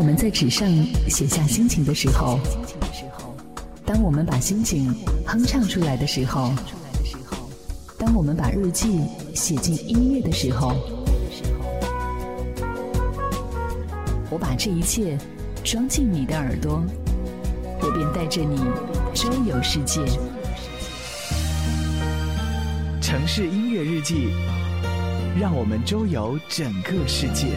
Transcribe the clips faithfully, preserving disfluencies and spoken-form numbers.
我们在纸上写下心情的时候，当我们把心情哼唱出来的时候，当我们把日记写进音乐的时候，我把这一切装进你的耳朵，我便带着你周游世界。城市音乐日记，让我们周游整个世界。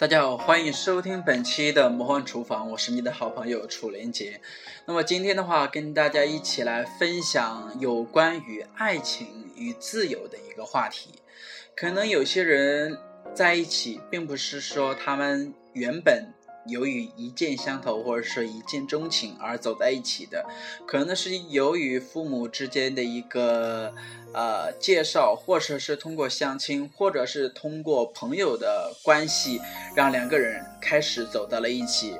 大家好，欢迎收听本期的魔幻厨房，我是你的好朋友楚连杰。那么今天的话，跟大家一起来分享有关于爱情与自由的一个话题。可能有些人在一起，并不是说他们原本由于一见相投或者是一见钟情而走在一起的，可能是由于父母之间的一个呃介绍，或者是通过相亲，或者是通过朋友的关系，让两个人开始走到了一起。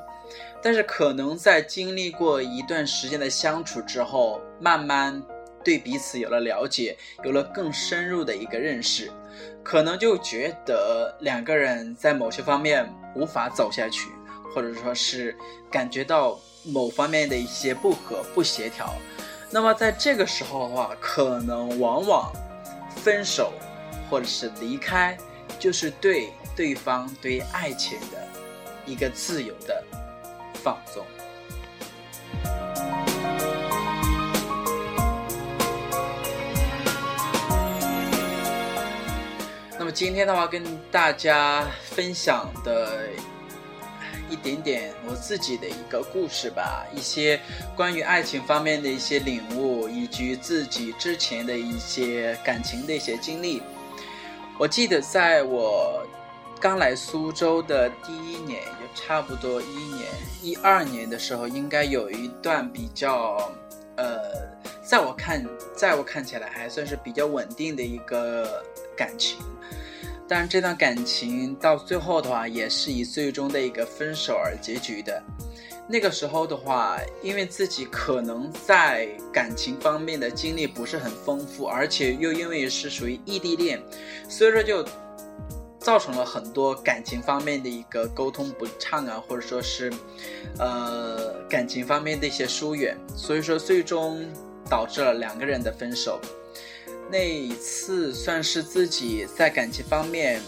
但是可能在经历过一段时间的相处之后，慢慢对彼此有了了解，有了更深入的一个认识，可能就觉得两个人在某些方面无法走下去，或者说是感觉到某方面的一些不合不协调。那么在这个时候的话，可能往往分手或者是离开，就是对对方对爱情的一个自由的放纵。那么今天的话，跟大家分享的一点点我自己的一个故事吧，一些关于爱情方面的一些领悟，以及自己之前的一些感情的一些经历。我记得在我刚来苏州的第一年，就差不多一年一二年的时候，应该有一段比较呃在我看在我看起来还算是比较稳定的一个感情。但这段感情到最后的话，也是以最终的一个分手而结局的。那个时候的话，因为自己可能在感情方面的经历不是很丰富，而且又因为是属于异地恋，所以说就造成了很多感情方面的一个沟通不畅啊，或者说是呃感情方面的一些疏远，所以说最终导致了两个人的分手。那一次算是自己在感情方面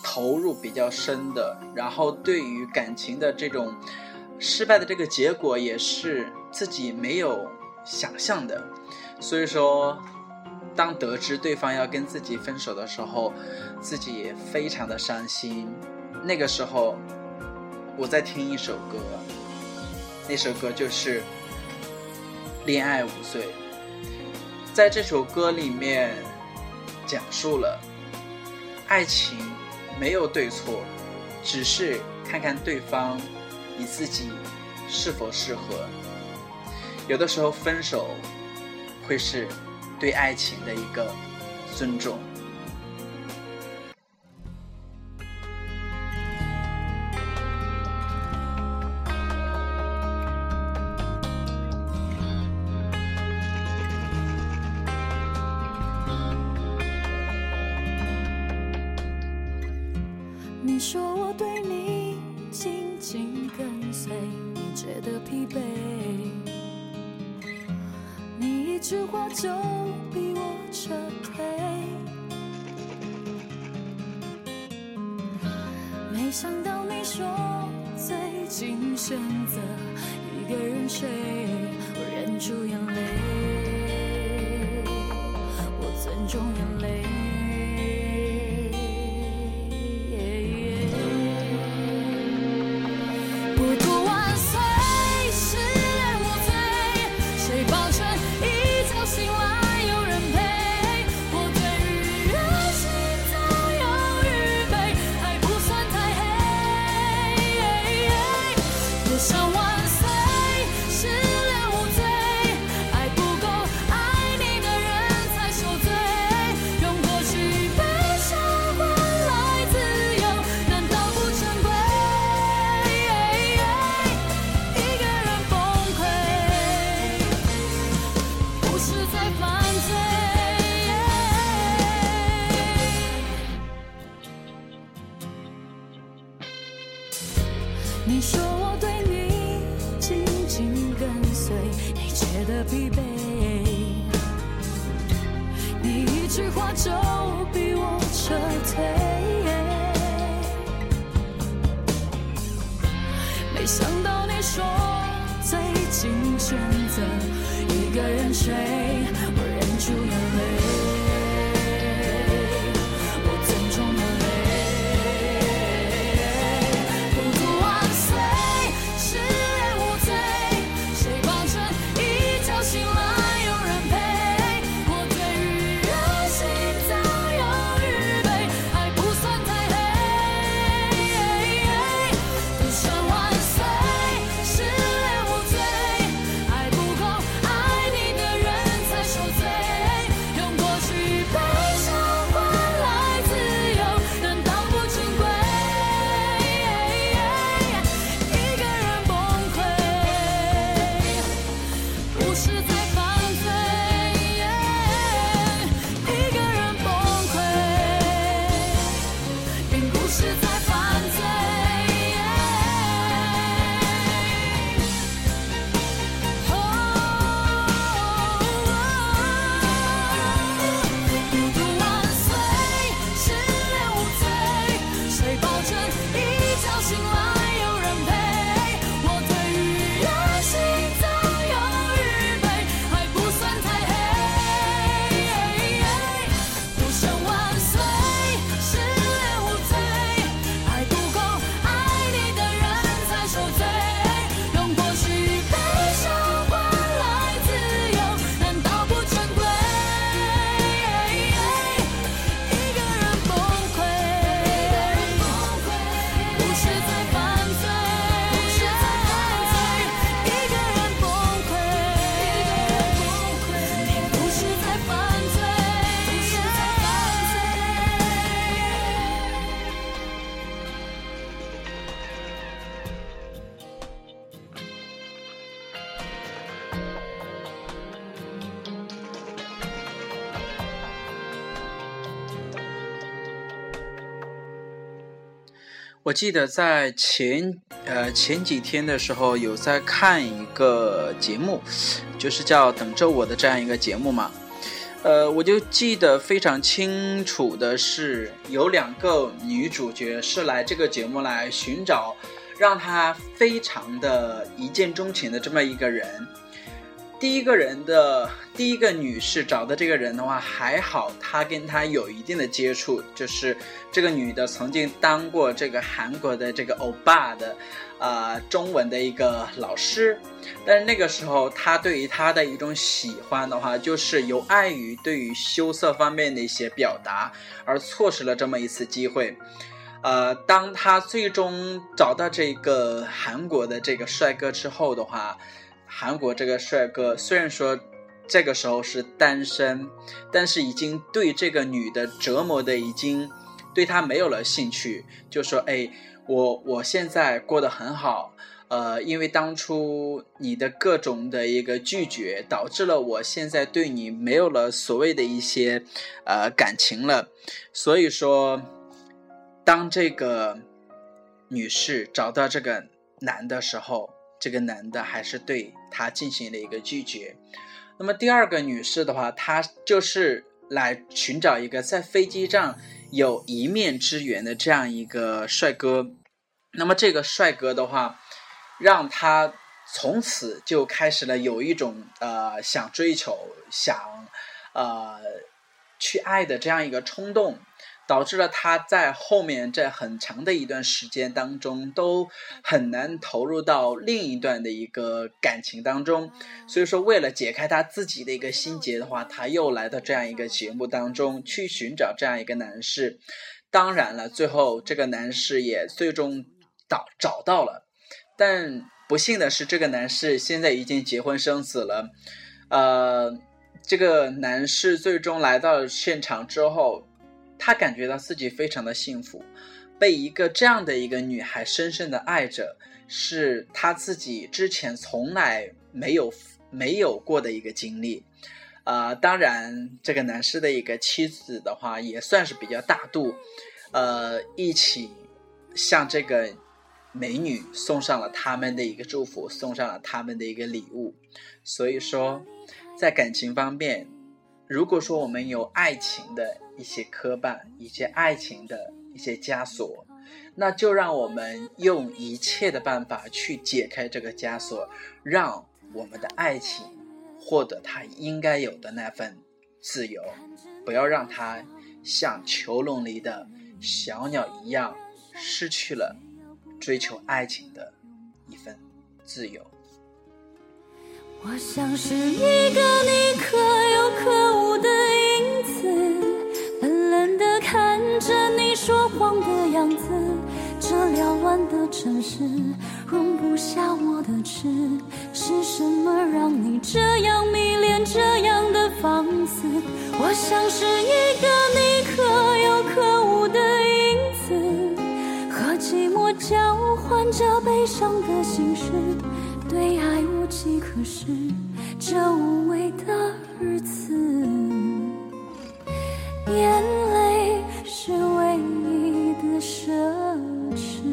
投入比较深的，然后对于感情的这种失败的这个结果也是自己没有想象的。所以说当得知对方要跟自己分手的时候，自己也非常的伤心。那个时候我在听一首歌，那首歌就是《恋爱五岁》。在这首歌里面讲述了爱情没有对错，只是看看对方你自己是否适合。有的时候分手会是对爱情的一个尊重。你说我对你紧紧跟随，你觉得疲惫，你一句话就逼我撤退，没想到你说最近选择一个人睡，我忍住眼泪，我尊重眼泪。你说我对你紧紧跟随，你觉得疲惫，你一句话就逼我撤退，没想到你说最近选择一个人睡，我忍住眼泪，我记得在前呃前几天的时候有在看一个节目，就是叫等着我的这样一个节目嘛，呃我就记得非常清楚的是有两个女主角是来这个节目来寻找让她非常的一见钟情的这么一个人。第一个人的第一个女士找的这个人的话还好，她跟她有一定的接触，就是这个女的曾经当过这个韩国的这个欧巴的呃中文的一个老师，但是那个时候她对于她的一种喜欢的话就是由碍于对于羞涩方面的一些表达而错失了这么一次机会。呃，当她最终找到这个韩国的这个帅哥之后的话，韩国这个帅哥虽然说这个时候是单身，但是已经对这个女的折磨的已经对她没有了兴趣，就说哎，我我现在过得很好，呃，因为当初你的各种的一个拒绝导致了我现在对你没有了所谓的一些呃感情了。所以说当这个女士找到这个男的时候，这个男的还是对他进行了一个拒绝。那么第二个女士的话，她就是来寻找一个在飞机上有一面之缘的这样一个帅哥。那么这个帅哥的话，让她从此就开始了有一种呃想追求、想呃去爱的这样一个冲动。导致了他在后面这很长的一段时间当中都很难投入到另一段的一个感情当中。所以说为了解开他自己的一个心结的话，他又来到这样一个节目当中去寻找这样一个男士。当然了，最后这个男士也最终找找到了，但不幸的是这个男士现在已经结婚生子了。呃，这个男士最终来到现场之后，他感觉到自己非常的幸福，被一个这样的一个女孩深深的爱着，是他自己之前从来没有没有过的一个经历。呃，当然这个男士的一个妻子的话也算是比较大度，呃，一起向这个美女送上了他们的一个祝福，送上了他们的一个礼物。所以说在感情方面，如果说我们有爱情的一些磕绊，一些爱情的一些枷锁，那就让我们用一切的办法去解开这个枷锁，让我们的爱情获得它应该有的那份自由，不要让它像囚笼里的小鸟一样失去了追求爱情的一份自由。我像是一个你可有可无的影子，冷冷地看着你说谎的样子，这缭乱的城市容不下我的痴，是什么让你这样迷恋，这样的放肆？我像是一个你可有可无的影子，和寂寞交换着悲伤的心事，对爱无计可施，这无味的日子，眼泪是唯一的奢侈。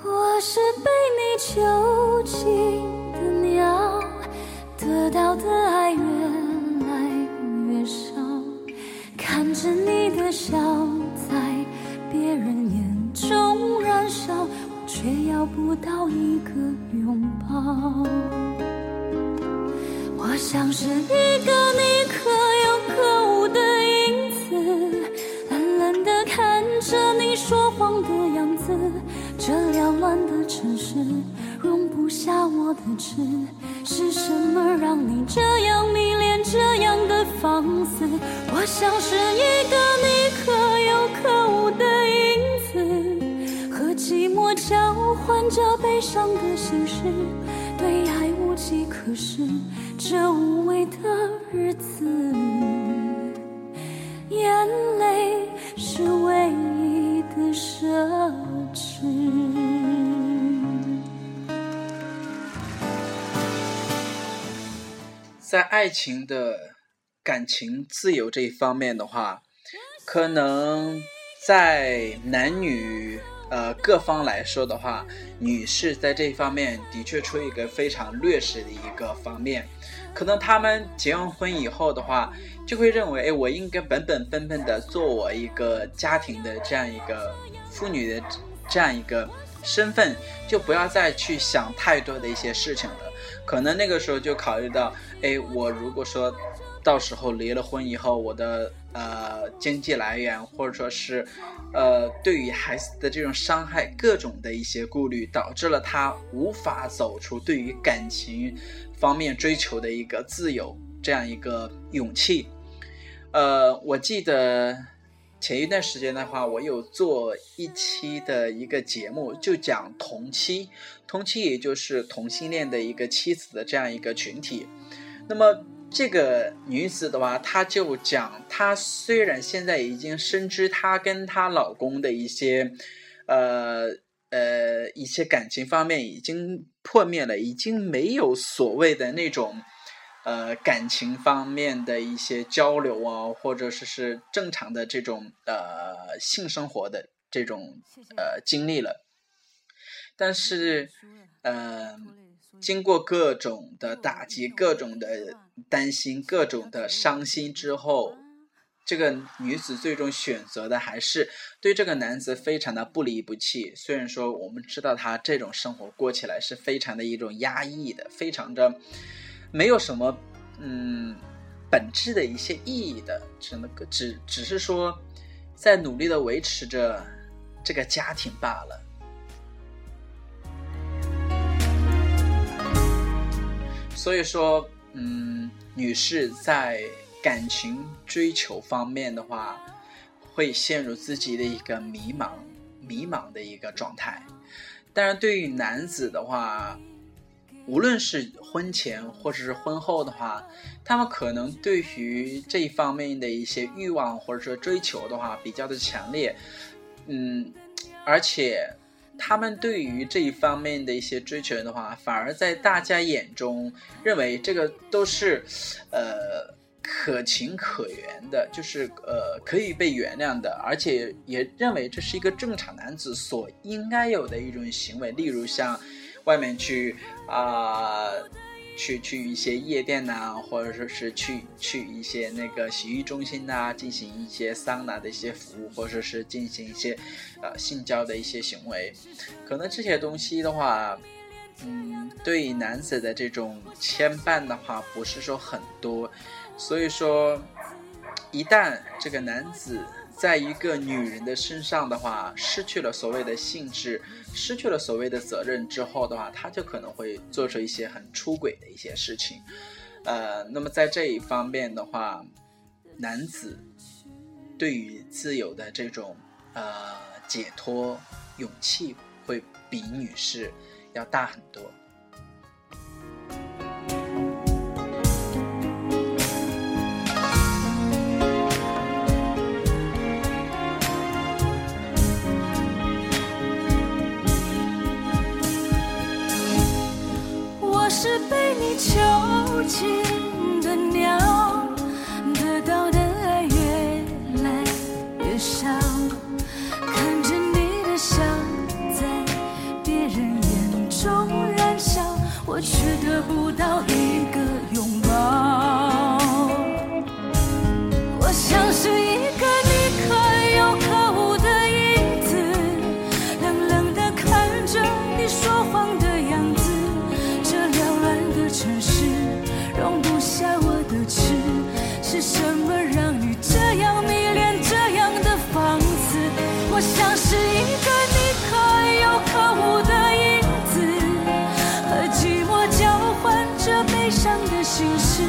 我是被你囚禁的鸟，得到的爱越来越少，看着你的笑在别人眼中燃烧，我却要不到一个拥抱。我像是一个你可有可无的影子，冷冷地看着你说谎的样子，这缭乱的城市容不下我的痴，是什么让你这样迷恋，这样的放肆？我像是一个你可有可无的影子，和寂寞交换着悲伤的心事，对爱无计可施，这无味的日子，眼泪是唯一的奢侈。在爱情的感情自由这一方面的话，可能在男女呃各方来说的话，女士在这一方面的确处于一个非常劣势的一个方面。可能他们结完婚以后的话，就会认为，哎，我应该本本分分的做我一个家庭的这样一个妇女的这样一个身份，就不要再去想太多的一些事情了。可能那个时候就考虑到，哎，我如果说到时候离了婚以后，我的呃经济来源，或者说是呃对于孩子的这种伤害，各种的一些顾虑，导致了他无法走出对于感情方面追求的一个自由这样一个勇气。呃，我记得前一段时间的话，我有做一期的一个节目，就讲同妻，同妻也就是同性恋的一个妻子的这样一个群体。那么这个女子的话，她就讲，她虽然现在已经深知她跟她老公的一些呃呃一些感情方面已经破灭了，已经没有所谓的那种呃，感情方面的一些交流啊，或者是是正常的这种呃性生活的这种呃经历了，但是呃，经过各种的打击、各种的担心、各种的伤心之后，这个女子最终选择的还是对这个男子非常的不离不弃。虽然说我们知道他这种生活过起来是非常的一种压抑的，非常的。没有什么嗯本质的一些意义的，只能只只是说在努力的维持着这个家庭罢了。所以说嗯女士在感情追求方面的话，会陷入自己的一个迷茫，迷茫的一个状态。但是对于男子的话，无论是婚前或者是婚后的话，他们可能对于这一方面的一些欲望或者说追求的话比较的强烈，嗯，而且他们对于这一方面的一些追求的话，反而在大家眼中认为这个都是呃可情可原的，就是呃可以被原谅的，而且也认为这是一个正常男子所应该有的一种行为，例如像外面去啊、呃，去去一些夜店呐、啊，或者说是去去一些那个洗浴中心呐、啊，进行一些桑拿的一些服务，或者是进行一些呃性交的一些行为，可能这些东西的话。嗯，对于男子的这种牵绊的话不是说很多，所以说一旦这个男子在一个女人的身上的话失去了所谓的兴致，失去了所谓的责任之后的话，他就可能会做出一些很出轨的一些事情。呃，那么在这一方面的话，男子对于自由的这种呃解脱勇气会比女士要大很多。我是被你囚禁的鸟，得到的爱越来越少，看着你的笑在别人中燃烧，我却得不到一个拥抱。我像是一个你可有可无的影子，冷冷地看着你说谎的样子。这缭乱的城市容不下我的痴，是什么让你这样迷恋这样的放肆？我像是一个你可有可无的影子，寂寞交换着悲伤的心事，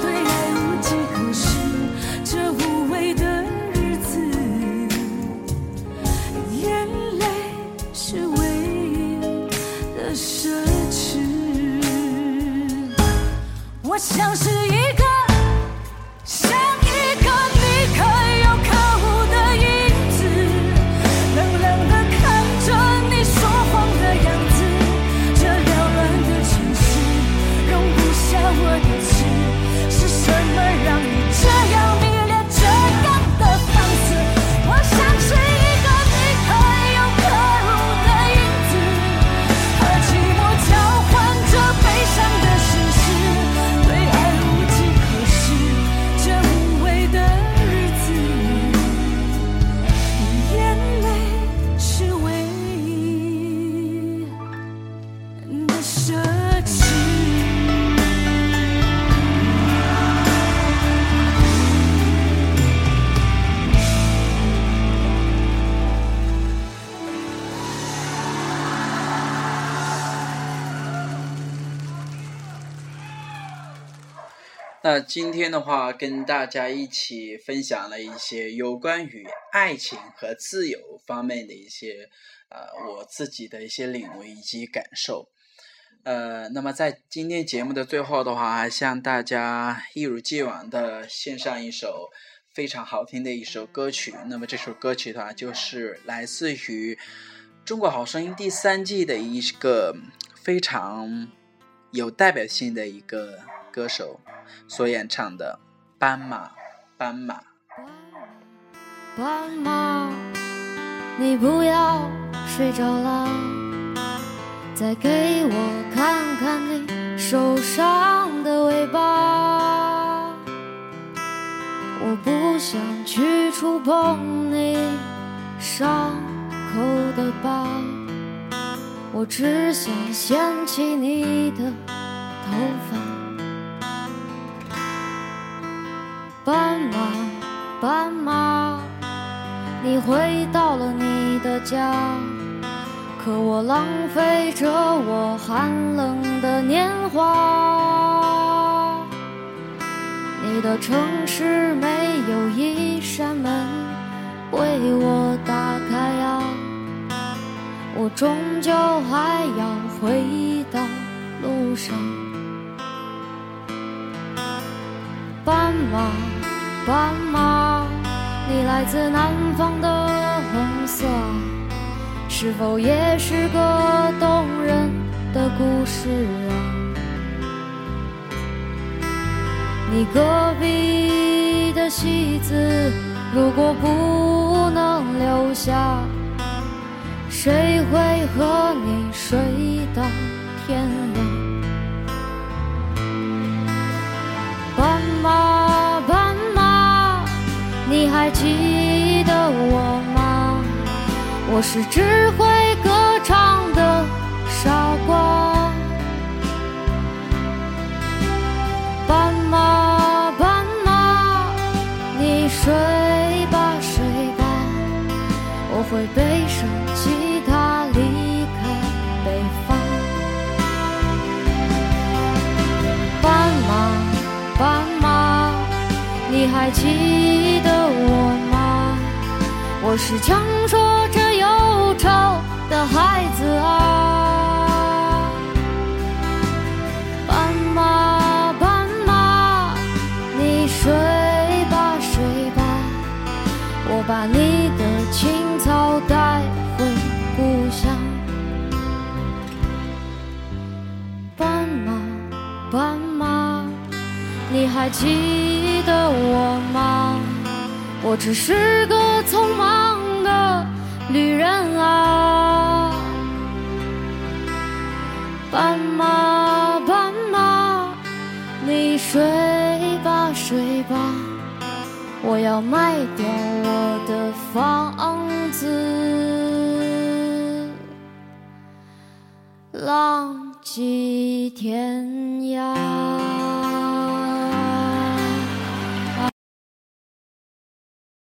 对爱无计可施，这无味的日子，眼泪是唯一的奢侈。我像是一个像一个你可有可无的影子，冷冷地看着你说谎的样子，我的痴，是什么让你这样迷恋这样的放肆？我像是一个你可有可无的影子，和寂寞交换着悲伤的心事，对爱无计可施，这无味的日子，眼泪是唯一的奢侈。那今天的话跟大家一起分享了一些有关于爱情和自由方面的一些呃我自己的一些领悟以及感受。呃那么在今天节目的最后的话，向大家一如既往的献上一首非常好听的一首歌曲。那么这首歌曲的话就是来自于中国好声音第三季的一个非常有代表性的一个歌手所演唱的《斑马，斑马》。斑马，你不要睡着了，再给我看看你手上的尾巴。我不想去触碰你伤口的疤，我只想掀起你的头发。斑马，斑马，你回到了你的家，可我浪费着我寒冷的年华。你的城市没有一扇门为我打开呀、啊，我终究还要回到路上，斑马斑马，你来自南方的红色，是否也是个动人的故事啊？你隔壁的戏子如果不能留下，谁会和你睡到天亮？斑马斑马，你还记得我吗？我是只会歌唱的傻瓜。斑马斑马，你睡吧睡吧，我会背上吉他还记得我吗？我是强说着忧愁的孩子啊。斑马斑马，你睡吧睡吧，我把你的青草带回故乡。斑马斑马，你还记得的我吗？我只是个匆忙的旅人啊。斑马斑马，你睡吧睡吧，我要卖掉我的房子，浪迹天涯。